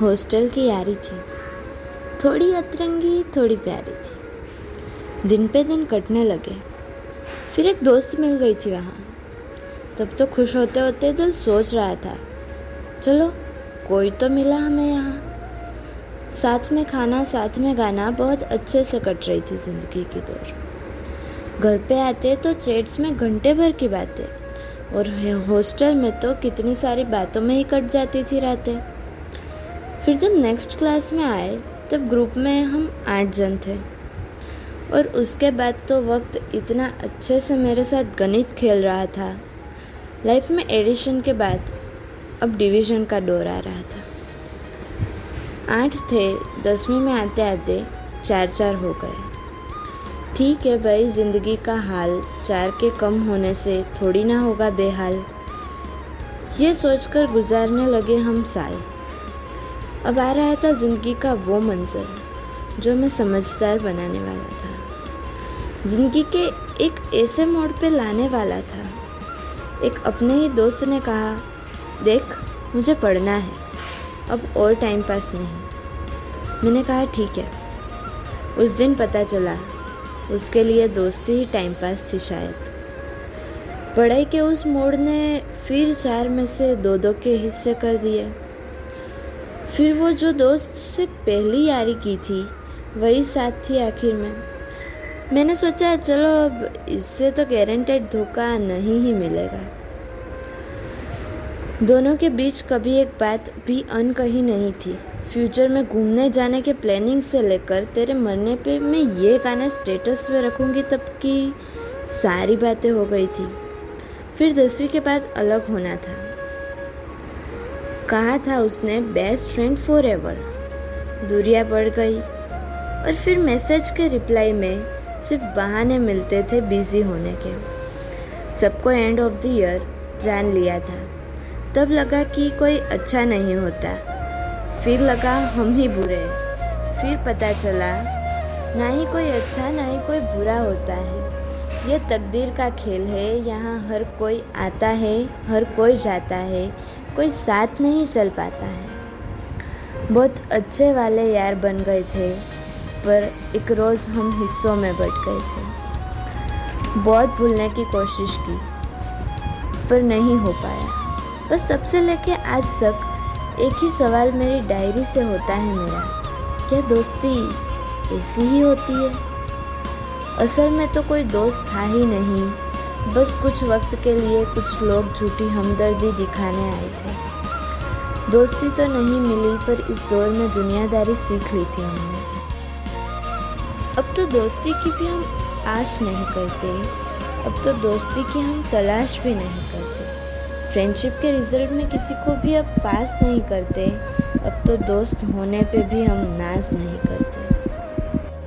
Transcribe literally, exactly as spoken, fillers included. Hostel की यारी थी, थोड़ी अतरंगी थोड़ी प्यारी थी। दिन पे दिन कटने लगे। फिर एक दोस्त मिल गई थी वहाँ। तब तो खुश होते होते दिल सोच रहा था, चलो कोई तो मिला हमें यहाँ। साथ में खाना, साथ में गाना, बहुत अच्छे से कट रही थी ज़िंदगी की दौर। घर पे आते तो चैट्स में घंटे भर की बातें, और हॉस्टल में तो कितनी सारी बातों में ही कट जाती थी रातें। फिर जब नेक्स्ट क्लास में आए तब ग्रुप में हम आठ जन थे, और उसके बाद तो वक्त इतना अच्छे से मेरे साथ गणित खेल रहा था। लाइफ में एडिशन के बाद अब डिवीज़न का दौर आ रहा था। आठ थे, दसवीं में आते आते चार चार हो गए। ठीक है भाई, ज़िंदगी का हाल चार के कम होने से थोड़ी ना होगा बेहाल। ये सोचकर गुजारने लगे हम साल। अब आ रहा था ज़िंदगी का वो मंजर जो मैं समझदार बनाने वाला था, ज़िंदगी के एक ऐसे मोड़ पे लाने वाला था। एक अपने ही दोस्त ने कहा, देख मुझे पढ़ना है, अब और टाइम पास नहीं। मैंने कहा ठीक है। उस दिन पता चला उसके लिए दोस्ती ही टाइम पास थी शायद। पढ़ाई के उस मोड़ ने फिर चार में से दो दो के हिस्से कर दिए। फिर वो जो दोस्त से पहली यारी की थी वही साथ थी आखिर में। मैंने सोचा चलो अब इससे तो गारंटेड धोखा नहीं ही मिलेगा। दोनों के बीच कभी एक बात भी अनकही नहीं थी। फ्यूचर में घूमने जाने के प्लानिंग से लेकर तेरे मरने पे मैं ये गाना स्टेटस पे रखूँगी तब की सारी बातें हो गई थी। फिर दसवीं के बाद अलग होना था, कहा था उसने, बेस्ट फ्रेंड फॉर एवर। दूरियां बढ़ गई, और फिर मैसेज के रिप्लाई में सिर्फ बहाने मिलते थे बिजी होने के। सबको एंड ऑफ द ईयर जान लिया था, तब लगा कि कोई अच्छा नहीं होता। फिर लगा हम ही बुरे। फिर पता चला ना ही कोई अच्छा ना ही कोई बुरा होता है। ये तकदीर का खेल है, यहाँ हर कोई आता है हर कोई जाता है, कोई साथ नहीं चल पाता है। बहुत अच्छे वाले यार बन गए थे, पर एक रोज़ हम हिस्सों में बट गए थे। बहुत भूलने की कोशिश की पर नहीं हो पाया। बस तब से लेके आज तक एक ही सवाल मेरी डायरी से होता है मेरा, क्या दोस्ती ऐसी ही होती है? असल में तो कोई दोस्त था ही नहीं, बस कुछ वक्त के लिए कुछ लोग झूठी हमदर्दी दिखाने आए थे। दोस्ती तो नहीं मिली, पर इस दौर में दुनियादारी सीख ली थी हमने। अब तो दोस्ती की भी हम आश नहीं करते, अब तो दोस्ती की हम तलाश भी नहीं करते। फ्रेंडशिप के रिजल्ट में किसी को भी अब पास नहीं करते, अब तो दोस्त होने पे भी हम नाज नहीं करते।